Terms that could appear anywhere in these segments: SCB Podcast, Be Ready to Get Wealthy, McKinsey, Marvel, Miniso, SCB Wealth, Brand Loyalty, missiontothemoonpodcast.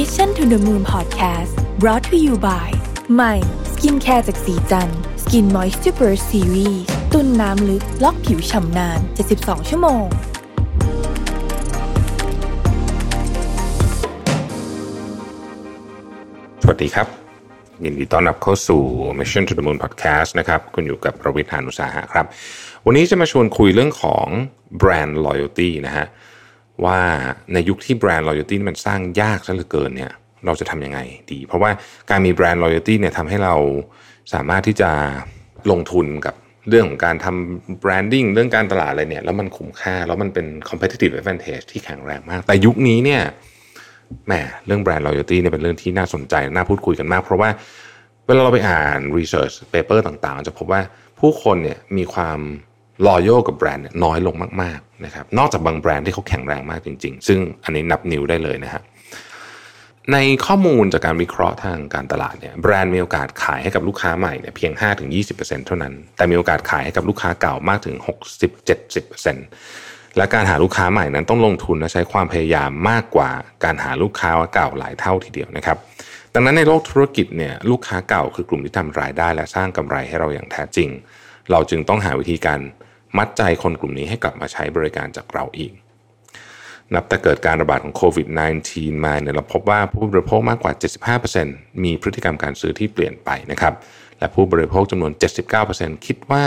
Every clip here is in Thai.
Mission to the Moon Podcast brought to you by ใหม่สกินแคร์จากสีจันสกินมอยส์เจอร์เบอร์ซีรีส์ตุ้นน้ำลึกล็อกผิวฉ่ำนาน72ชั่วโมงสวัสดีครับยินดีต้อนรับเข้าสู่ Mission to the Moon Podcast นะครับคุณอยู่กับประวิทย์ หาญอุตสาหะครับวันนี้จะมาชวนคุยเรื่องของ Brand Loyalty นะฮะว่าในยุคที่ Brand Loyalty มันสร้างยากซะเหลือเกินเนี่ยเราจะทำยังไงดีเพราะว่าการมี Brand Loyalty เนี่ยทำให้เราสามารถที่จะลงทุนกับเรื่องของการทำ branding เรื่องการตลาดอะไรเนี่ยแล้วมันคุ้มค่าแล้วมันเป็น competitive advantage ที่แข็งแรงมากแต่ยุคนี้เนี่ยแหมเรื่อง Brand Loyalty เนี่ยเป็นเรื่องที่น่าสนใจน่าพูดคุยกันมากเพราะว่าเวลาเราไปอ่าน research paper ต่างๆจะพบว่าผู้คนเนี่ยมีความloyal กับแบรนด์น้อยลงมากๆนะครับนอกจากบางแบรนด์ที่เขาแข็งแรงมากจริงๆซึ่งอันนี้นับนิ้วได้เลยนะครับในข้อมูลจากการวิเคราะห์ทางการตลาดเนี่ยแบรนด์มีโอกาสขายให้กับลูกค้าใหม่เนี่ยเพียง 5-20% เท่านั้นแต่มีโอกาสขายให้กับลูกค้าเก่ามากถึง 60-70% และการหาลูกค้าใหม่นั้นต้องลงทุนและใช้ความพยายามมากกว่าการหาลูกค้าเก่าหลายเท่าทีเดียวนะครับดังนั้นในโลกธุรกิจเนี่ยลูกค้าเก่าคือกลุ่มที่ทำรายได้และสร้างกำไรให้เราอย่างแท้จริงเราจึงต้องหาวิธีการมัดใจคนกลุ่มนี้ให้กลับมาใช้บริการจากเราอีกนับแต่เกิดการระบาดของโควิด -19 มาเนี่ยเราพบว่าผู้บริโภคมากกว่า 75% มีพฤติกรรมการซื้อที่เปลี่ยนไปนะครับและผู้บริโภคจำนวน 79% คิดว่า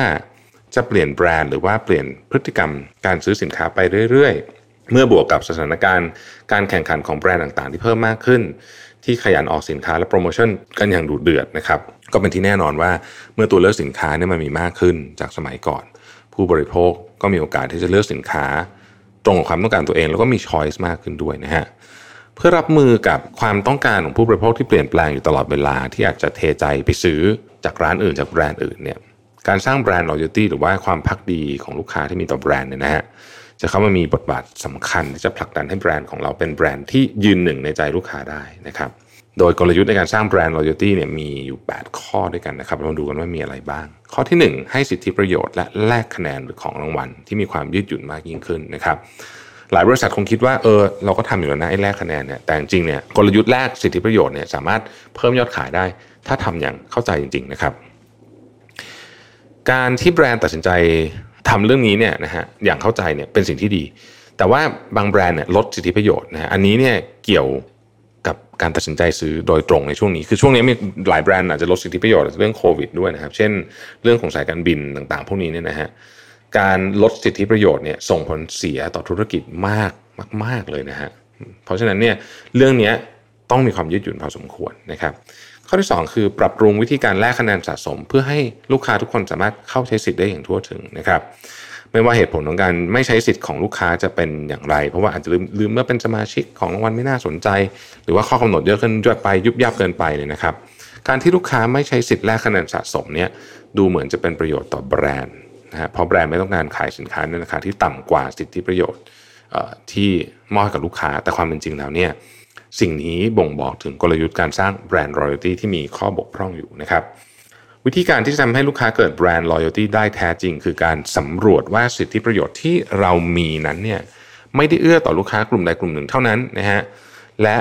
จะเปลี่ยนแบรนด์หรือว่าเปลี่ยนพฤติกรรมการซื้อสินค้าไปเรื่อยๆเมื่อบวกกับสถานการณ์การแข่งขันของแบรนด์ต่างๆที่เพิ่มมากขึ้นที่ขยันออกสินค้าและโปรโมชั่นกันอย่างดุเดือดนะครับก็เป็นที่แน่นอนว่าเมื่อตัวเลือกสินค้าเนี่ยมันมีมากขึ้นจากสมัยก่อนผู้บริโภคก็มีโอกาสที่จะเลือกสินค้าตรงกับความต้องการตัวเองแล้วก็มีช้อยส์มากขึ้นด้วยนะฮะเพื่อรับมือกับความต้องการของผู้บริโภคที่เปลี่ยนแปลงอยู่ตลอดเวลาที่อาจจะเทใจไปซื้อจากร้านอื่นจากแบรนด์อื่นเนี่ยการสร้าง Brand Loyalty หรือว่าความภักดีของลูกค้าที่มีต่อแบรนด์เนี่ยนะฮะจะเข้ามามีบทบาทสำคัญที่จะผลักดันให้แบรนด์ของเราเป็นแบรนด์ที่ยืนหนึ่งในใจลูกค้าได้นะครับโดยกลยุทธ์ในการสร้าง Brand Loyalty เนี่ยมีอยู่8ข้อด้วยกันนะครับเราดูกันว่ามีอะไรบ้างข้อที่1ให้สิทธิประโยชน์และแลกคะแนนหรือของรางวัลที่มีความยืดหยุ่นมากยิ่งขึ้นนะครับหลายบริษัทคงคิดว่าเราก็ทำอยู่แล้วนะไอ้แลกคะแนนเนี่ยแต่จริงๆเนี่ยกลยุทธ์แลกสิทธิประโยชน์เนี่ยสามารถเพิ่มยอดขายได้ถ้าทำอย่างเข้าใจจริงๆนะครับการที่แบรนด์ตัดสินใจทำเรื่องนี้เนี่ยนะฮะอย่างเข้าใจเนี่ยเป็นสิ่งที่ดีแต่ว่าบางแบรนด์เนี่ยลดสิทธิประโยชน์นะฮะอันนี้เนี่ยเกี่ยวกับการตัดสินใจซื้อโดยตรงในช่วงนี้คือช่วงนี้มีหลายแบรนด์อาจจะลดสิทธิประโยชน์เรื่องโควิดด้วยนะครับเช่นเรื่องของสายการบินต่างๆพวกนี้เนี่ยนะฮะการลดสิทธิประโยชน์เนี่ยส่งผลเสียต่อธุรกิจมากเลยนะฮะเพราะฉะนั้นเนี่ยเรื่องนี้ต้องมีความยืดหยุ่นพอสมควรนะครับข้อที่2คือปรับปรุงวิธีการแลกคะแนนสะสมเพื่อให้ลูกค้าทุกคนสามารถเข้าใช้สิทธิ์ได้อย่างทั่วถึงนะครับไม่ว่าเหตุผลของการไม่ใช้สิทธิ์ของลูกค้าจะเป็นอย่างไรเพราะว่าอาจจะลืมว่าเป็นสมาชิกของรางวัลไม่น่าสนใจหรือว่าข้อกำหนดเยอะเกินไปยุบยับเกินไปเนี่ยนะครับการที่ลูกค้าไม่ใช้สิทธิ์แลกคะแนนสะสมเนี่ยดูเหมือนจะเป็นประโยชน์ต่อแบรนด์นะฮะเพราะแบรนด์ไม่ต้องการขายสินค้าในราคาที่ต่ำกว่าสิทธิประโยชน์ที่มอบให้กับลูกค้าแต่ความเป็นจริงแล้วเนี่ยสิ่งนี้บ่งบอกถึงกลยุทธ์การสร้าง Brand Loyalty ที่มีข้อบกพร่องอยู่นะครับวิธีการที่จะทำให้ลูกค้าเกิด Brand Loyalty ได้แท้จริงคือการสำรวจว่าสิทธิประโยชน์ที่เรามีนั้นเนี่ยไม่ได้เอื้อต่อลูกค้ากลุ่มใดกลุ่มหนึ่งเท่านั้นนะฮะและ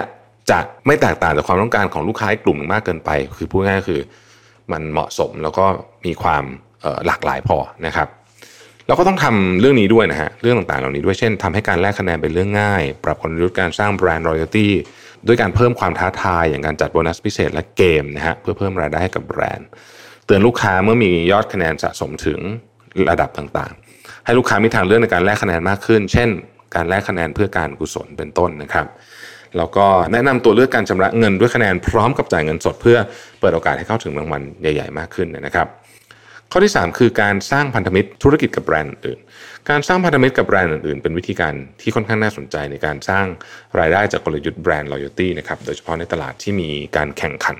จะไม่แตกต่างจากความต้องการของลูกค้ากลุ่มหนึ่งมากเกินไปคือพูดง่ายๆคือมันเหมาะสมแล้วก็มีความหลากหลายพอนะครับแล้วก็ต้องทำเรื่องนี้ด้วยนะฮะเรื่องต่างๆเหล่านี้ด้วยเช่นทำให้การแลกคะแนนเป็นเรื่องง่ายปรับกลยุทธ์การสร้าง Brand Loyalty ด้วยการเพิ่มความท้าทายอย่างการจัดโบนัสพิเศษและเกมนะฮะเพื่อเพิ่มรายได้ให้กับแบรนด์เตือนลูกค้าเมื่อมียอดคะแนนสะสมถึงระดับต่างๆให้ลูกค้ามีทางเลือกในการแลกคะแนนมากขึ้นเช่นการแลกคะแนนเพื่อการกุศลเป็นต้นนะครับแล้วก็แนะนำตัวเลือกการชำระเงินด้วยคะแนนพร้อมกับจ่ายเงินสดเพื่อเปิดโอกาสให้เข้าถึงรางวัลใหญ่ๆมากขึ้นนะครับข้อที่3คือการสร้างพันธมิตรธุรกิจกับแบรนด์อื่นการสร้างพันธมิตรกับแบรนด์อื่นเป็นวิธีการที่ค่อนข้างน่าสนใจในการสร้างรายได้จากกลยุทธ์ Brand Loyalty นะครับโดยเฉพาะในตลาดที่มีการแข่งขัน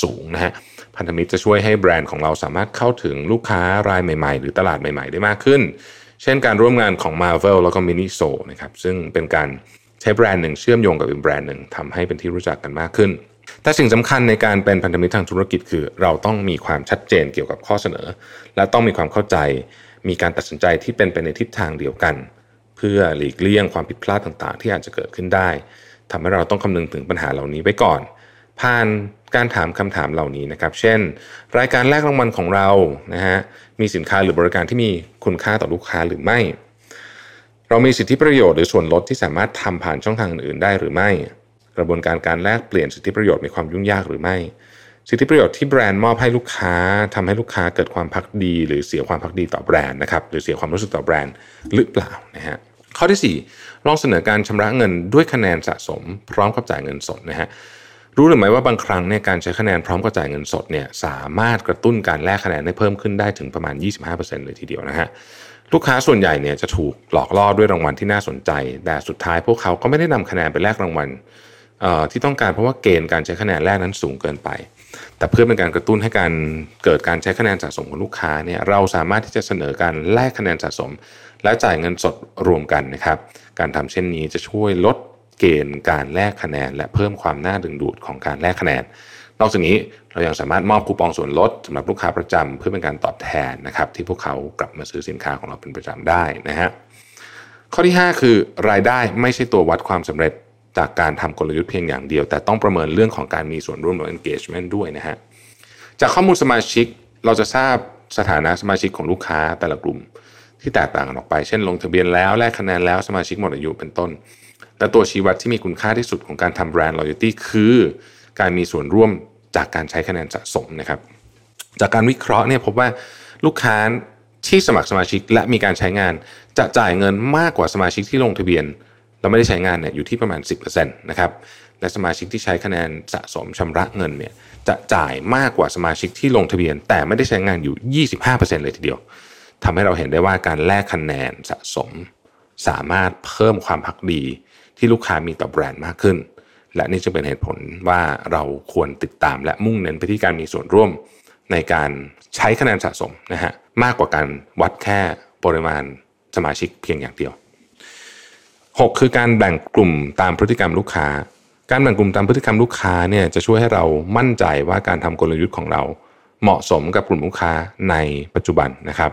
สูงนะฮะพันธมิตรจะช่วยให้แบรนด์ของเราสามารถเข้าถึงลูกค้ารายใหม่ๆหรือตลาดใหม่ๆได้มากขึ้นเช่นการร่วมงานของ Marvel แล้วก็ Miniso นะครับซึ่งเป็นการใช้แบรนด์หนึ่งเชื่อมโยงกับอีกแบรนด์หนึ่งทำให้เป็นที่รู้จักกันมากขึ้นแต่สิ่งสำคัญในการเป็นพันธมิตรทางธุรกิจคือเราต้องมีความชัดเจนเกี่ยวกับข้อเสนอและต้องมีความเข้าใจมีการตัดสินใจที่เป็นไปในทิศทางเดียวกันเพื่อหลีกเลี่ยงความผิดพลาดต่างๆที่อาจจะเกิดขึ้นได้ ทำให้เราต้องคำนึงถึงปัญหาเหล่านี้ไว้ก่อนผ่านการถามคำถามเหล่านี้นะครับเช่นรายการแลกรางวัลของเรานะฮะมีสินค้าหรือบริการที่มีคุณค่าต่อลูกค้าหรือไม่เรามีสิทธิประโยชน์หรือส่วนลดที่สามารถทำผ่านช่องทางอื่นได้หรือไม่กระบวนการการแลกเปลี่ยนสิทธิประโยชน์มีความยุ่งยากหรือไม่สิทธิประโยชน์ที่แบรนด์มอบให้ลูกค้าทำให้ลูกค้าเกิดความภักดีหรือเสียความภักดีต่อแบรนด์นะครับหรือเสียความรู้สึกต่อแบรนด์หรือเปล่านะฮะข้อที่4ลองเสนอการชำระเงินด้วยคะแนนสะสมพร้อมกับจ่ายเงินสดนะฮะรู้หรือไม่ว่าบางครั้งเนี่ยการใช้คะแนนพร้อมกับจ่ายเงินสดเนี่ยสามารถกระตุ้นการแลกคะแนนให้เพิ่มขึ้นได้ถึงประมาณ 25% เลยทีเดียวนะฮะลูกค้าส่วนใหญ่เนี่ยจะถูกหลอกล่อด้วยรางวัลที่น่าสนใจแต่สุดท้ายพวกเขาก็ไม่ได้นำคะแนนไปแลกรางวัลที่ต้องการเพราะว่าเกณฑ์การใช้คะแนนแลกนั้นสูงเกินไปแต่เพื่อเป็นการกระตุ้นให้การเกิดการใช้คะแนนสะสมของลูกค้าเนี่ยเราสามารถที่จะเสนอการแลกคะแนนสะสมและจ่ายเงินสดรวมกันนะครับการทำเช่นนี้จะช่วยลดเกณฑ์การแลกคะแนนและเพิ่มความน่าดึงดูดของการแลกคะแนนนอกจากนี้เรายังสามารถมอบคูปองส่วนลดสำหรับลูกค้าประจำเพื่อเป็นการตอบแทนนะครับที่พวกเขากลับมาซื้อสินค้าของเราเป็นประจำได้นะฮะข้อที่5คือรายได้ไม่ใช่ตัววัดความสำเร็จจากการทำกลยุทธ์เพียงอย่างเดียวแต่ต้องประเมินเรื่องของการมีส่วนร่วมหรือ engagement ด้วยนะฮะจากข้อมูลสมาชิกเราจะทราบสถานะสมาชิกของลูกค้าแต่ละกลุ่มที่แตกต่างกันออกไปเช่นลงทะเบียนแล้วแลกคะแนนแล้วสมาชิกหมดอายุเป็นต้นและตัวชี้วัดที่มีคุณค่าที่สุดของการทำ Brand Loyalty คือการมีส่วนร่วมจากการใช้คะแนนสะสมนะครับจากการวิเคราะห์เนี่ยพบว่าลูกค้าที่สมัครสมาชิกและมีการใช้งานจะจ่ายเงินมากกว่าสมาชิกที่ลงทะเบียนเราไม่ได้ใช้งานเนี่ยอยู่ที่ประมาณ 10% นะครับและสมาชิกที่ใช้คะแนนสะสมชำระเงินเนี่ยจะจ่ายมากกว่าสมาชิกที่ลงทะเบียนแต่ไม่ได้ใช้งานอยู่ 25% เลยทีเดียวทำให้เราเห็นได้ว่าการแลกคะแนนสะสมสามารถเพิ่มความภักดีที่ลูกค้ามีต่อแบรนด์มากขึ้นและนี่จึงเป็นเหตุผลว่าเราควรติดตามและมุ่งเน้นไปที่การมีส่วนร่วมในการใช้คะแนนสะสมนะฮะมากกว่าการวัดแค่ปริมาณสมาชิกเพียงอย่างเดียว6คือการแบ่งกลุ่มตามพฤติกรรมลูกค้าการแบ่งกลุ่มตามพฤติกรรมลูกค้าเนี่ยจะช่วยให้เรามั่นใจว่าการทำกลยุทธ์ของเราเหมาะสมกับกลุ่มลูกค้าในปัจจุบันนะครับ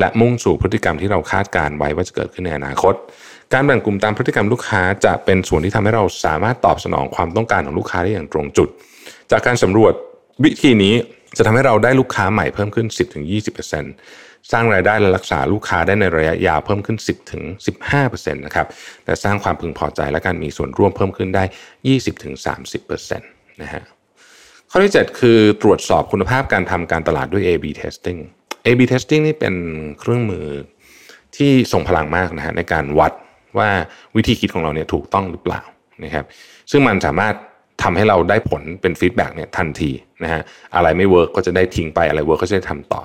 และมุ่งสู่พฤติกรรมที่เราคาดการไว้ว่าจะเกิดขึ้นในอนาคตการแบ่งกลุ่มตามพฤติกรรมลูกค้าจะเป็นส่วนที่ทำให้เราสามารถตอบสนองความต้องการของลูกค้าได้อย่างตรงจุดจากการสำรวจวิธีนี้จะทำให้เราได้ลูกค้าใหม่เพิ่มขึ้น 10-20% สร้างรายได้และรักษาลูกค้าได้ในระยะยาวเพิ่มขึ้น 10-15% นะครับและสร้างความพึงพอใจและการมีส่วนร่วมเพิ่มขึ้นได้ 20-30% นะฮะข้อที่7คือตรวจสอบคุณภาพการทำการตลาดด้วย A/B testing A/B testing นี่เป็นเครื่องมือที่ทรงพลังมากนะฮะในการวัดว่าวิธีคิดของเราเนี่ยถูกต้องหรือเปล่านะครับซึ่งมันสามารถทำให้เราได้ผลเป็นฟีดแบ็กเนี่ยทันทีนะฮะอะไรไม่เวิร์กก็จะได้ทิ้งไปอะไรเวิร์กก็จะได้ทำต่อ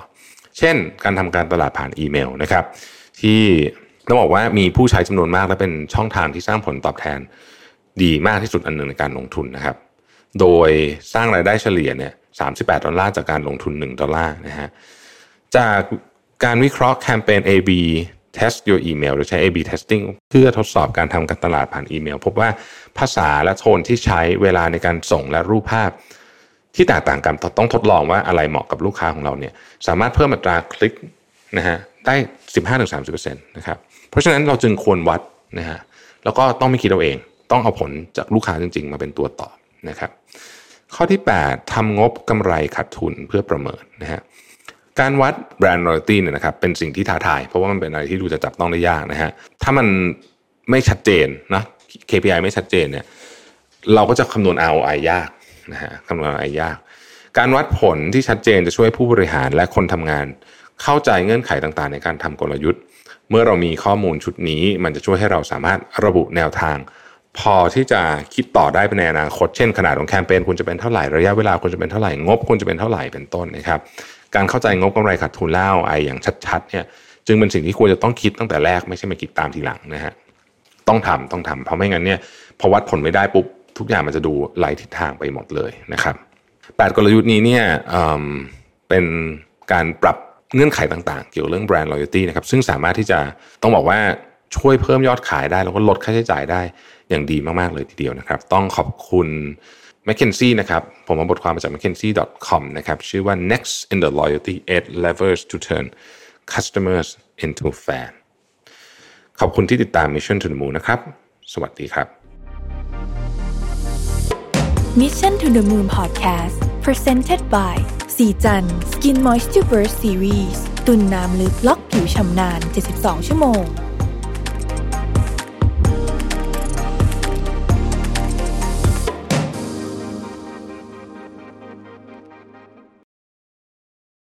เช่นการทำการตลาดผ่านอีเมลนะครับที่ต้องบอกว่ามีผู้ใช้จำนวนมากและเป็นช่องทางที่สร้างผลตอบแทนดีมากที่สุดอันหนึ่งในการลงทุนนะครับโดยสร้างรายได้เฉลี่ยเนี่ย$38จากการลงทุน$1นะฮะจากการวิเคราะห์แคมเปญ A/B test your email หรือใช้ A/B testing เพื่อทดสอบการทำการตลาดผ่านอีเมลพบว่าภาษาและโทนที่ใช้เวลาในการส่งและรูปภาพที่แตกต่างกันต้องทดลองว่าอะไรเหมาะกับลูกค้าของเราเนี่ยสามารถเพิ่มอัตราคลิกนะฮะได้ 15-30% นะครับเพราะฉะนั้นเราจึงควรวัดนะฮะแล้วก็ต้องไม่คิดเอาเองต้องเอาผลจากลูกค้าจริงๆมาเป็นตัวตอบนะครับข้อที่8ทำงบกำไรขาดทุนเพื่อประเมินนะฮะการวัด Brand Loyalty เนี่ยนะครับเป็นสิ่งที่ท้าทายเพราะว่ามันเป็นอะไรที่ดูจะจับต้องได้ยากนะฮะถ้ามันไม่ชัดเจนนะ KPI ไม่ชัดเจนเนี่ยเราก็จะคำนวณ ROI ยากนะฮะคำนวณ ROI ยากการวัดผลที่ชัดเจนจะช่วยผู้บริหารและคนทำงานเข้าใจเงื่อนไขต่างๆในการทำกลยุทธ์เมื่อเรามีข้อมูลชุดนี้มันจะช่วยให้เราสามารถระบุแนวทางพอที่จะคิดต่อได้ในอนาคตเช่นขนาดของแคมเปญควรจะเป็นเท่าไหร่ระยะเวลาควรจะเป็นเท่าไหร่งบควรจะเป็นเท่าไหร่เป็นต้นนะครับการเข้าใจงบกำไรขาดทุนเล่าไออย่างชัดๆเนี่ยจึงเป็นสิ่งที่ควรจะต้องคิดตั้งแต่แรกไม่ใช่มาคิดตามทีหลังนะฮะต้องทำเพราะไม่งั้นเนี่ยพอวัดผลไม่ได้ปุ๊บทุกอย่างมันจะดูไร้ทิศทางไปหมดเลยนะครับ8กลยุทธ์นี้เนี่ยเป็นการปรับเงื่อนไขต่างๆเกี่ยวเรื่อง Brand Loyalty นะครับซึ่งสามารถที่จะต้องบอกว่าช่วยเพิ่มยอดขายได้แล้วก็ลดค่าใช้จ่ายได้อย่างดีมากๆเลยทีเดียวนะครับต้องขอบคุณMcKinsey นะครับผมเอาบทความมาจาก mckinsey.com นะครับชื่อว่า Next in the Loyalty 8 Levers to Turn Customers into Fans ขอบคุณที่ติดตาม Mission to the Moon นะครับสวัสดีครับ Mission to the Moon Podcast Presented by สีจัน Skin Moisture Burst Series ตุ่นน้ำลึกล็อกผิวชำนาน72 ชั่วโมง